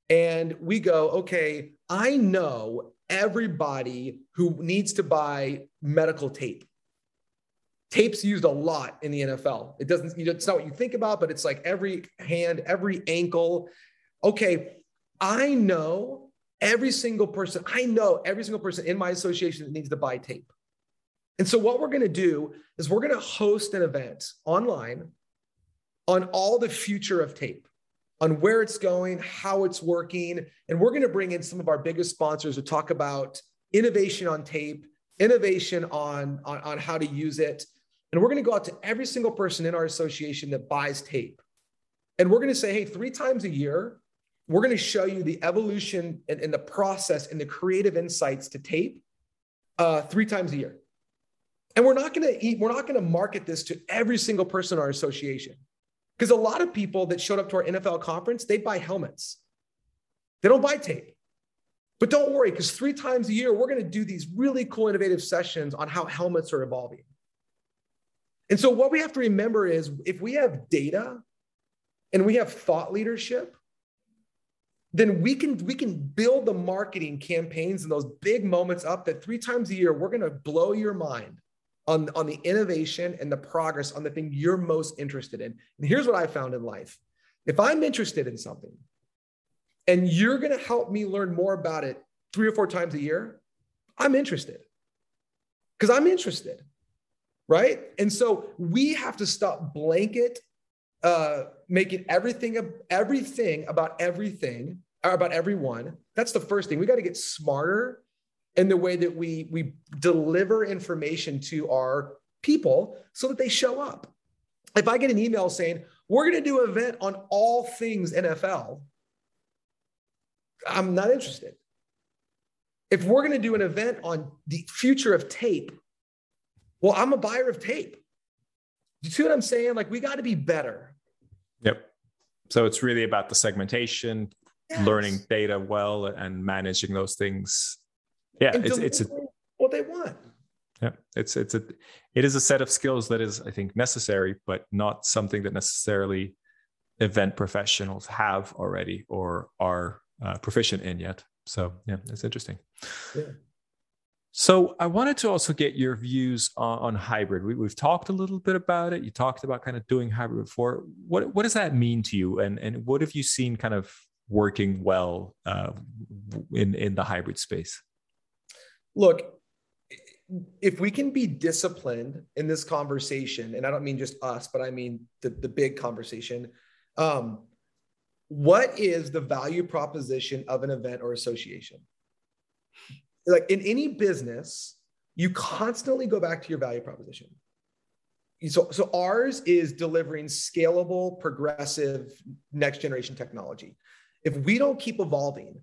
And we go, okay, I know everybody who needs to buy medical tape. Tape's used a lot in the N F L. It doesn't, you know, it's not what you think about, but it's like every hand, every ankle. Okay, I know every single person. I know every single person in my association that needs to buy tape. And so what we're going to do is we're going to host an event online on all the future of tape, on where it's going, how it's working. And we're going to bring in some of our biggest sponsors to talk about innovation on tape, innovation on, on, on how to use it. And we're going to go out to every single person in our association that buys tape. And we're going to say, hey, three times a year, we're going to show you the evolution and, and the process and the creative insights to tape uh, three times a year. And we're not going to eat, we're not going to market this to every single person in our association. Because a lot of people that showed up to our N F L conference, they buy helmets. They don't buy tape. But don't worry, because three times a year, we're going to do these really cool innovative sessions on how helmets are evolving. And so what we have to remember is if we have data and we have thought leadership, then we can, we can build the marketing campaigns and those big moments up that three times a year, we're going to blow your mind on, on the innovation and the progress on the thing you're most interested in. And here's what I found in life. If I'm interested in something and you're going to help me learn more about it three or four times a year, I'm interested because I'm interested, right? And so we have to stop blanket uh, making everything, everything about everything, or about everyone. That's the first thing. We got to get smarter in the way that we, we deliver information to our people so that they show up. If I get an email saying, we're going to do an event on all things N F L, I'm not interested. If we're going to do an event on the future of tape, well, I'm a buyer of tape. You see what I'm saying? Like, we got to be better. Yep. So it's really about the segmentation, yes, learning data well and managing those things. Yeah, it's it's a, what they want. Yeah, it's it's a it is a set of skills that is, I think, necessary, but not something that necessarily event professionals have already or are uh, proficient in yet. So yeah, it's interesting. Yeah. So I wanted to also get your views on, on hybrid. We, we've talked a little bit about it. You talked about kind of doing hybrid before. What what does that mean to you, and and what have you seen kind of working well uh, in in the hybrid space? Look, if we can be disciplined in this conversation, and I don't mean just us, but I mean the, the big conversation, um, what is the value proposition of an event or association? Like in any business, you constantly go back to your value proposition. So, so ours is delivering scalable, progressive, next generation technology. If we don't keep evolving,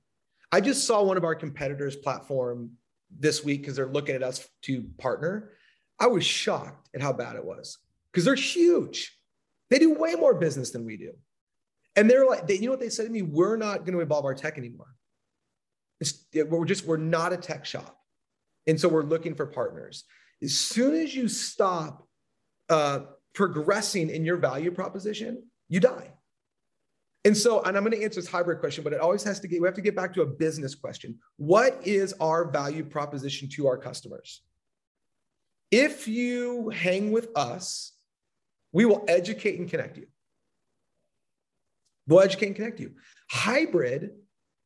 I just saw one of our competitors' platform this week because they're looking at us to partner. I was shocked at how bad it was because they're huge. They do way more business than we do. And they're like, they, you know what they said to me? We're not going to evolve our tech anymore. It's, we're just, we're not a tech shop. And so we're looking for partners. As soon as you stop uh, progressing in your value proposition, you die. And so, and I'm going to answer this hybrid question, but it always has to get, we have to get back to a business question. What is our value proposition to our customers? If you hang with us, we will educate and connect you. We'll educate and connect you. Hybrid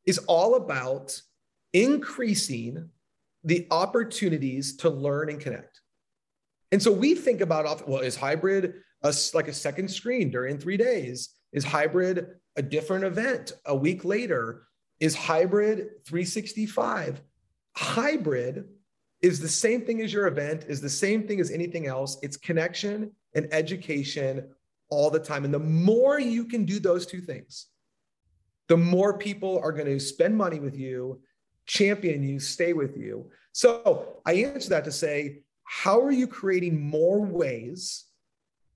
is all about increasing the opportunities to learn and connect. And so we think about, well, is hybrid a, like a second screen during three days? Is hybrid a different event a week later? Is hybrid three sixty-five? Hybrid is the same thing as your event, is the same thing as anything else. It's connection and education all the time. And the more you can do those two things, the more people are going to spend money with you, champion you, stay with you. So I answer that to say, how are you creating more ways?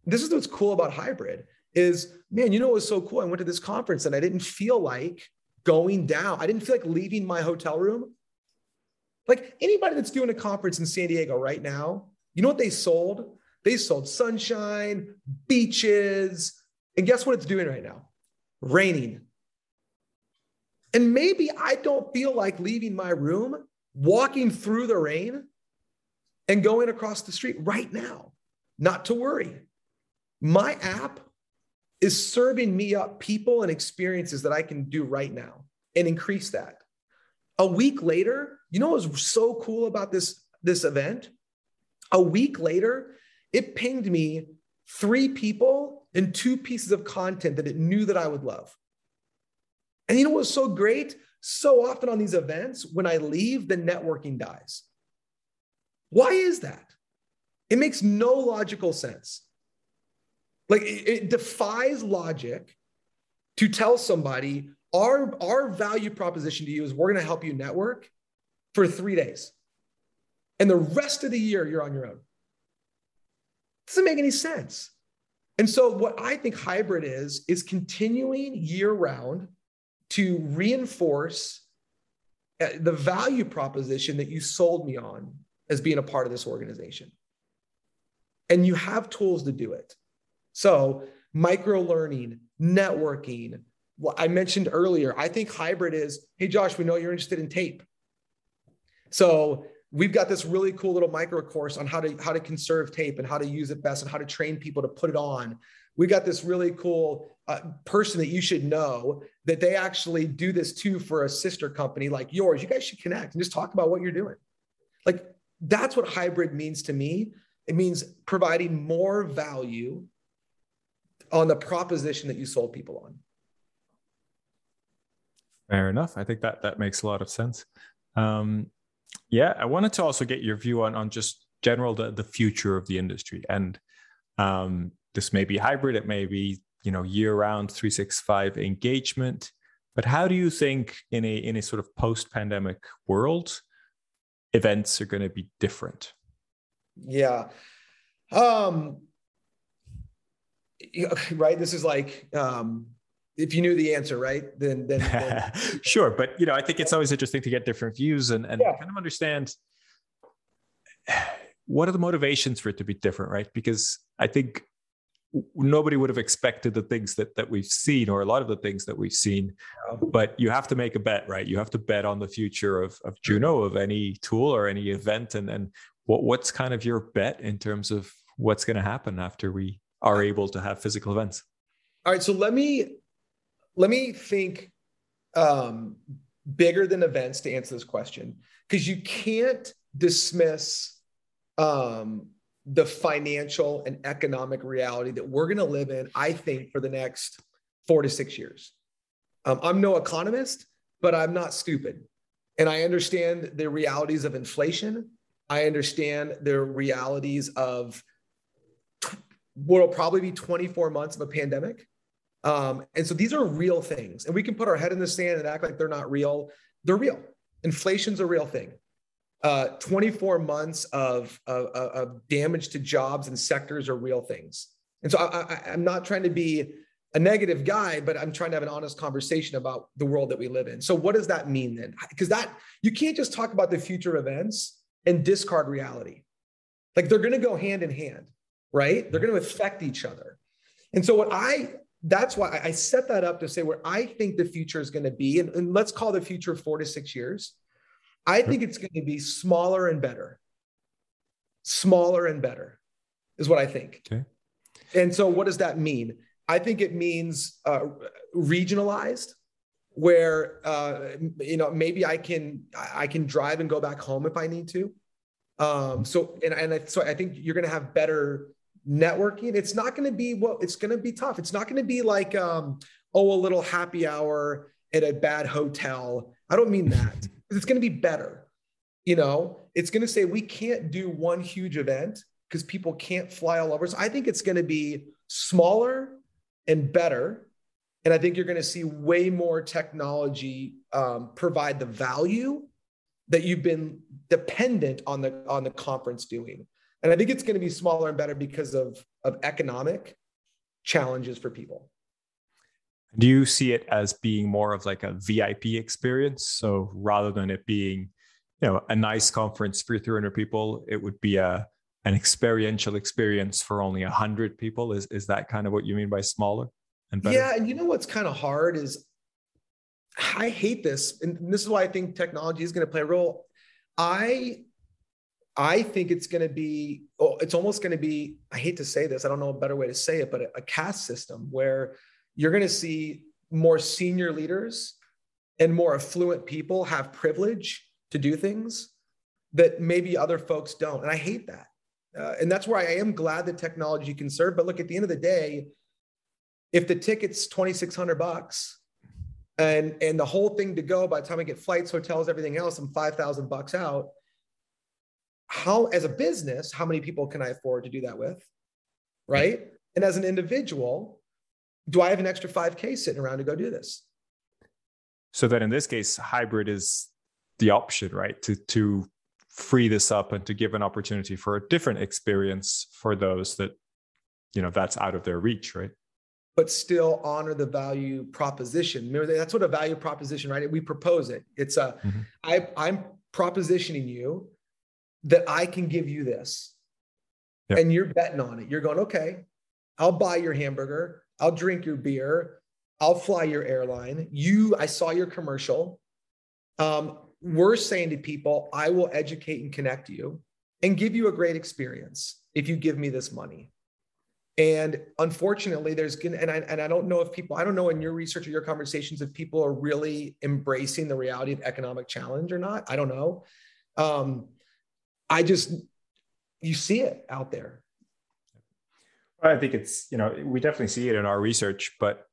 This is what's cool about hybrid. Is, man, you know, it was so cool. I went to this conference and I didn't feel like going down. I didn't feel like leaving my hotel room. Like anybody that's doing a conference in San Diego right now, you know what they sold? They sold sunshine, beaches, and guess what it's doing right now? Raining. And maybe I don't feel like leaving my room, walking through the rain and going across the street right now. Not to worry. My app is serving me up people and experiences that I can do right now and increase that. A week later, you know what was so cool about this, this event? A week later, it pinged me three people and two pieces of content that it knew that I would love. And you know what was so great? So often on these events, when I leave, the networking dies. Why is that? It makes no logical sense. Like it, it defies logic to tell somebody our, our value proposition to you is we're going to help you network for three days. And the rest of the year, you're on your own. Doesn't make any sense. And so what I think hybrid is, is continuing year round to reinforce the value proposition that you sold me on as being a part of this organization. And you have tools to do it. So micro learning, networking, what I mentioned earlier, I think hybrid is, hey, Josh, we know you're interested in tape. So we've got this really cool little micro course on how to, how to conserve tape and how to use it best and how to train people to put it on. We got this really cool uh, person that you should know that they actually do this too for a sister company like yours. You guys should connect and just talk about what you're doing. Like that's what hybrid means to me. It means providing more value on the proposition that you sold people on. Fair enough. I think that that makes a lot of sense. Um, yeah, I wanted to also get your view on on just general the, the future of the industry, and um, this may be hybrid, it may be you know year-round three sixty-five engagement. But how do you think in a in a sort of post-pandemic world, events are going to be different? Yeah. Um, right. This is like, um, if you knew the answer, right, then, then, then sure. But, you know, I think it's always interesting to get different views and, and yeah. kind of understand what are the motivations for it to be different, right? Because I think nobody would have expected the things that, that we've seen, or a lot of the things that we've seen, yeah. but you have to make a bet, right? You have to bet on the future of, of Juno, of any tool or any event. And and What what's kind of your bet in terms of what's going to happen after we are able to have physical events? All right. So let me, let me think um, bigger than events to answer this question, because you can't dismiss um, the financial and economic reality that we're going to live in, I think, for the next four to six years. Um, I'm no economist, but I'm not stupid. And I understand the realities of inflation. I understand the realities of t- what will probably be twenty-four months of a pandemic. Um, and so these are real things. And we can put our head in the sand and act like they're not real. They're real. Inflation's a real thing. Uh, twenty-four months of, of, of damage to jobs and sectors are real things. And so I, I, I'm not trying to be a negative guy, but I'm trying to have an honest conversation about the world that we live in. So what does that mean then? Because that you can't just talk about the future of events and discard reality. Like they're going to go hand in hand, right? They're going to affect each other. And so what I, that's why I set that up to say where I think the future is going to be, and, and let's call the future four to six years. I think it's going to be smaller and better. Smaller and better is what I think. Okay. And so what does that mean? I think it means uh, regionalized, where, uh, you know, maybe I can, I can drive and go back home if I need to. Um, so, and, and I, so I think you're going to have better networking. It's not going to be what well, it's going to be tough. It's not going to be like, um, oh, a little happy hour at a bad hotel. I don't mean that. It's going to be better. You know, it's going to say, we can't do one huge event because people can't fly all over. So I think it's going to be smaller and better. And I think you're going to see way more technology um, provide the value that you've been dependent on the on the conference doing. And I think it's going to be smaller and better because of, of economic challenges for people. Do you see it as being more of like a V I P experience? So rather than it being, you know, a nice conference for three hundred people, it would be a an experiential experience for only a hundred people? Is, is that kind of what you mean by smaller and better? Yeah. And you know, what's kind of hard is I hate this. And this is why I think technology is going to play a role. I, I think it's going to be, oh, it's almost going to be, I hate to say this, I don't know a better way to say it, but a, a caste system where you're going to see more senior leaders and more affluent people have privilege to do things that maybe other folks don't. And I hate that. Uh, and that's why I am glad that technology can serve. But look, at the end of the day, if the ticket's twenty-six hundred bucks and, and the whole thing to go, by the time I get flights, hotels, everything else, I'm five thousand bucks out. How, as a business, how many people can I afford to do that with, right? And as an individual, do I have an extra five K sitting around to go do this? So that in this case, hybrid is the option, right? To, to free this up and to give an opportunity for a different experience for those that, you know, that's out of their reach, right? But still honor the value proposition. Remember, that's what a value proposition, right? We propose it. It's a, mm-hmm. I, I'm propositioning you that I can give you this. Yep. And you're betting on it. You're going, okay, I'll buy your hamburger. I'll drink your beer. I'll fly your airline. You, I saw your commercial. Um, we're saying to people, I will educate and connect you and give you a great experience if you give me this money. And unfortunately there's going to, and I, and I don't know if people, I don't know in your research or your conversations, if people are really embracing the reality of economic challenge or not. I don't know. Um, I just, you see it out there. I think it's, you know, we definitely see it in our research, but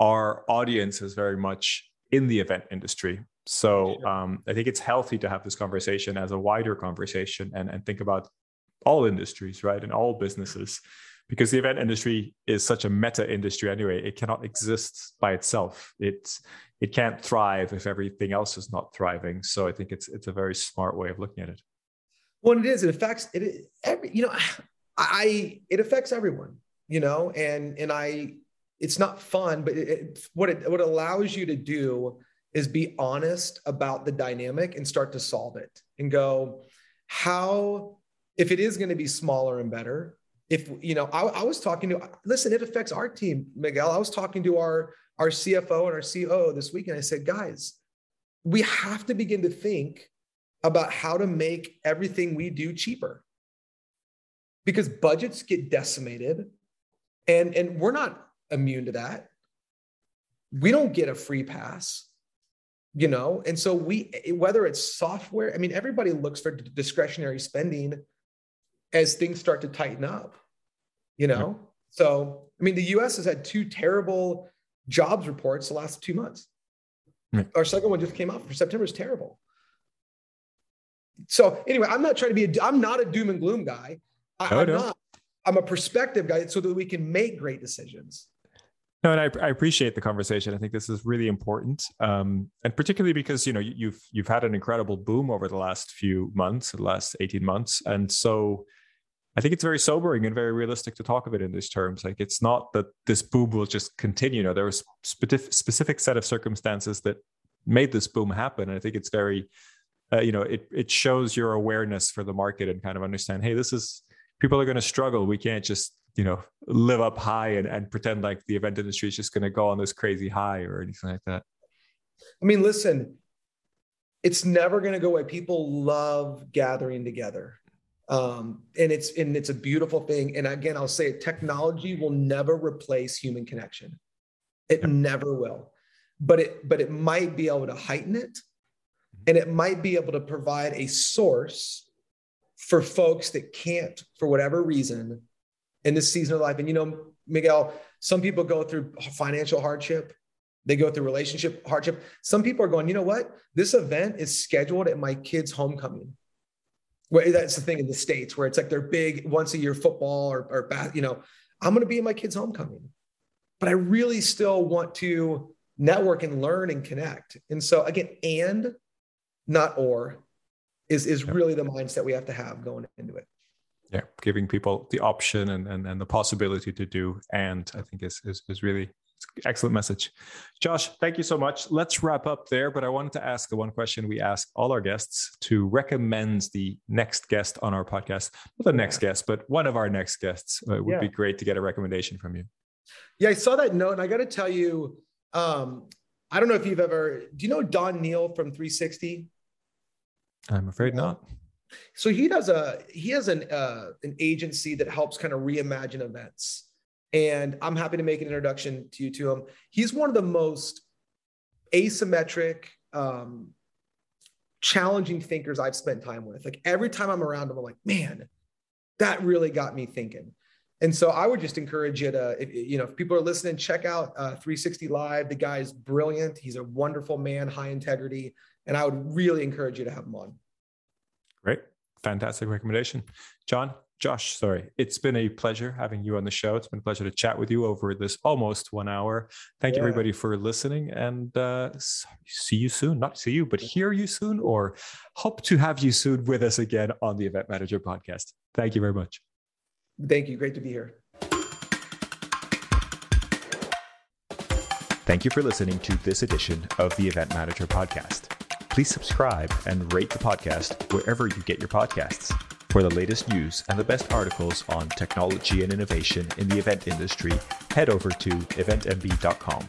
our audience is very much in the event industry. So um, I think it's healthy to have this conversation as a wider conversation and, and think about all industries, right? And all businesses, because the event industry is such a meta industry anyway. It cannot exist by itself. It's, it can't thrive if everything else is not thriving. So I think it's, it's a very smart way of looking at it. Well, it is. It affects it. Every, you know, I it affects everyone. You know, and and I, it's not fun, but it, it, what it what it allows you to do is be honest about the dynamic and start to solve it and go, how, if it is going to be smaller and better. If you know, I, I was talking to listen. It affects our team, Miguel. I was talking to our our C F O and our C O O this weekend. I said, guys, we have to begin to think about how to make everything we do cheaper, because budgets get decimated and, and we're not immune to that. We don't get a free pass, you know? And so we, whether it's software, I mean, everybody looks for discretionary spending as things start to tighten up, you know? So, I mean, the U S has had two terrible jobs reports the last two months. Our second one just came out for September is terrible. So anyway, I'm not trying to be, a, I'm not a doom and gloom guy. I, oh, I'm no. not, I'm a perspective guy so that we can make great decisions. No, and I, I appreciate the conversation. I think this is really important. Um, and particularly because, you know, you've, you've had an incredible boom over the last few months, the last eighteen months. And so I think it's very sobering and very realistic to talk of it in these terms. Like, it's not that this boom will just continue. You know, there was a specific, specific set of circumstances that made this boom happen. And I think it's very, Uh, you know, it it shows your awareness for the market and kind of understand, hey, this is, people are going to struggle. We can't just, you know, live up high and, and pretend like the event industry is just going to go on this crazy high or anything like that. I mean, listen, it's never going to go away. People love gathering together. Um, and it's, and it's a beautiful thing. And again, I'll say it, technology will never replace human connection. It yeah. never will, but it, but it might be able to heighten it. And it might be able to provide a source for folks that can't, for whatever reason, in this season of life. And, you know, Miguel, some people go through financial hardship. They go through relationship hardship. Some people are going, you know what? This event is scheduled at my kid's homecoming. Well, that's the thing in the States where it's like their big once a year football or, or bath, you know, I'm going to be at my kid's homecoming, but I really still want to network and learn and connect. And so again, and not or is, is really the mindset we have to have going into it. Yeah. Giving people the option and, and, and the possibility to do. And I think is, is, is really, it's excellent message. Josh, thank you so much. Let's wrap up there, but I wanted to ask the one question we ask all our guests to recommend the next guest on our podcast. Not the next guest, but one of our next guests. Uh, it would yeah. be great to get a recommendation from you. Yeah, I saw that note, and I got to tell you, um, I don't know if you've ever, do you know Don Neal from three sixty? I'm afraid not. So he does a, he has an, uh, an agency that helps kind of reimagine events. And I'm happy to make an introduction to you to him. He's one of the most asymmetric, um, challenging thinkers I've spent time with. Like every time I'm around him, I'm like, man, that really got me thinking. And so I would just encourage you to, if, you know, if people are listening, check out uh, three sixty Live. The guy's brilliant. He's a wonderful man, high integrity. And I would really encourage you to have him on. Great. Fantastic recommendation. John, Josh, sorry. It's been a pleasure having you on the show. It's been a pleasure to chat with you over this almost one hour. Thank yeah. you, everybody, for listening. And uh, see you soon. Not see you, but hear you soon, or hope to have you soon with us again on the Event Manager Podcast. Thank you very much. Thank you. Great to be here. Thank you for listening to this edition of the Event Manager Podcast. Please subscribe and rate the podcast wherever you get your podcasts. For the latest news and the best articles on technology and innovation in the event industry, head over to event m b dot com.